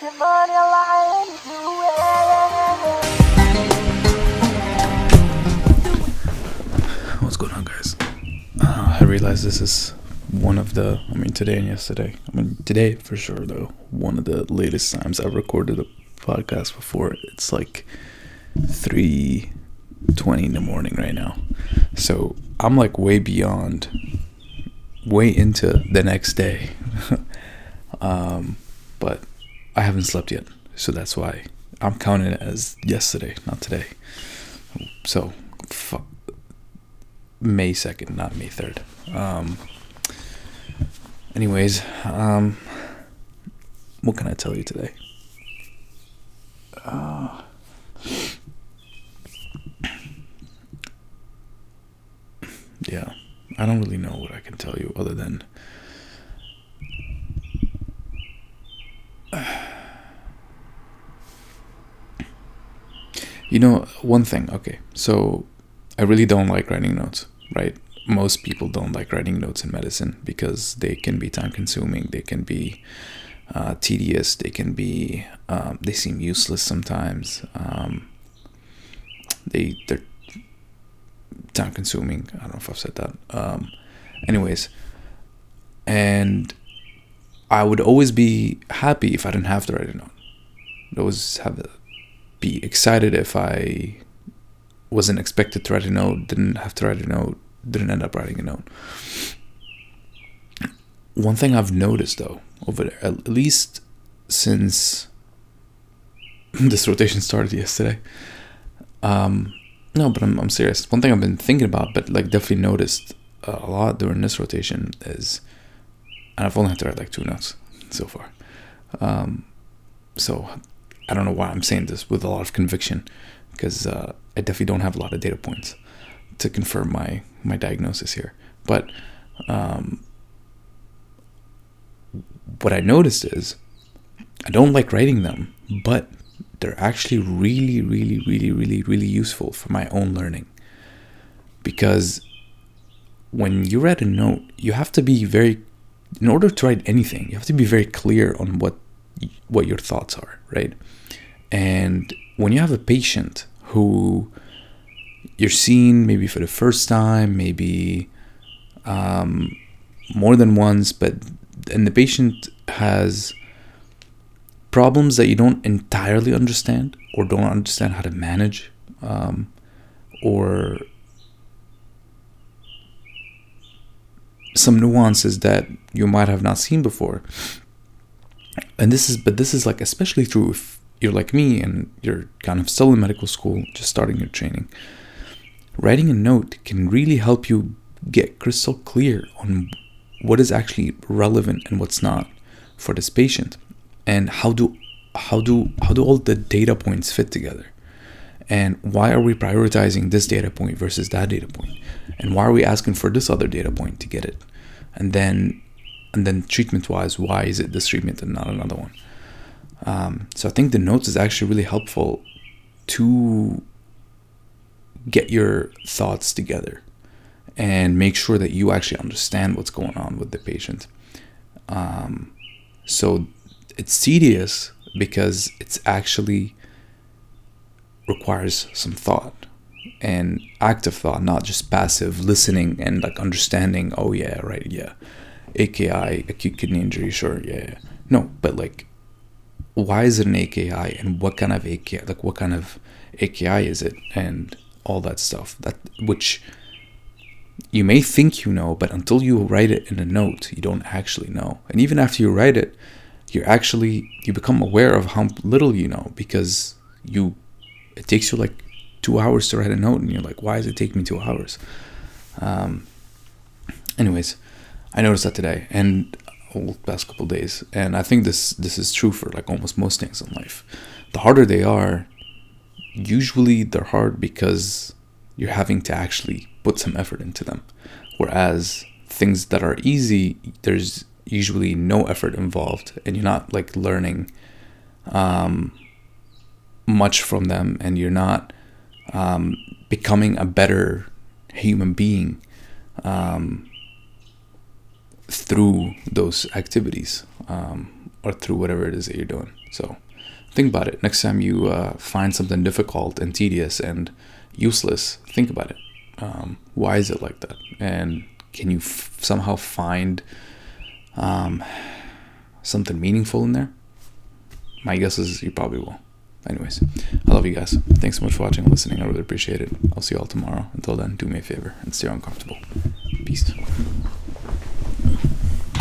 What's going on, guys? I realize this is one of the, today and yesterday. Today for sure, though, one of the latest times I've recorded a podcast before. It's like 3:20 in the morning right now. So I'm like way into the next day. But I haven't slept yet, so that's why I'm counting it as yesterday, not today. So May 2nd, not May 3rd. Anyways, what can I tell you today? Yeah, I don't really know what I can tell you other than one thing. Okay, so I really don't like writing notes, right? Most people don't like writing notes in medicine because they can be time consuming, they can be tedious, they can be they seem useless sometimes. They're time consuming. I don't know if I've said that. Anyways, and I would always be happy if I didn't have to write a note. I'd always be excited if I wasn't expected to write a note, didn't have to write a note, didn't end up writing a note. One thing I've noticed, though, over there, at least since this rotation started yesterday, no, but I'm serious. One thing I've been thinking about, but like definitely noticed a lot during this rotation is, and I've only had to write like 2 notes so far. So I don't know why I'm saying this with a lot of conviction, because I definitely don't have a lot of data points to confirm my diagnosis here. But what I noticed is I don't like writing them, but they're actually really, really, really, really, really useful for my own learning. Because when you write a note, you have to be in order to write anything, you have to be very clear on what your thoughts are, right? And when you have a patient who you're seeing maybe for the first time, maybe more than once, and the patient has problems that you don't entirely understand or don't understand how to manage, or some nuances that you might have not seen before. And this is like especially true if you're like me and you're kind of still in medical school, just starting your training. Writing a note can really help you get crystal clear on what is actually relevant and what's not for this patient, and how do all the data points fit together, and why are we prioritizing this data point versus that data point, and why are we asking for this other data point to get it, and then treatment wise, why is it this treatment and not another one? So I think the notes is actually really helpful to get your thoughts together and make sure that you actually understand what's going on with the patient. So it's tedious because it's actually requires some thought and active thought, not just passive listening and like understanding. Oh yeah, right, yeah, AKI, acute kidney injury, sure, yeah. No, but like, why is it an AKI, and what kind of AKI is it, and all that stuff that which you may think you know, but until you write it in a note, you don't actually know. And even after you write it, you become aware of how little you know, because it takes you like 2 hours to write a note, and you're like, why does it take me 2 hours? Anyways, I noticed that today and the past couple days, and I think this is true for like almost most things in life. The harder they are, usually they're hard because you're having to actually put some effort into them. Whereas things that are easy, there's usually no effort involved, and you're not like learning much from them, and you're not becoming a better human being through those activities, or through whatever it is that you're doing. So think about it. Next time you find something difficult and tedious and useless, think about it. Why is it like that? And can you somehow find something meaningful in there? My guess is you probably will. Anyways, I love you guys. Thanks so much for watching and listening. I really appreciate it. I'll see you all tomorrow. Until then, do me a favor and stay uncomfortable. Peace.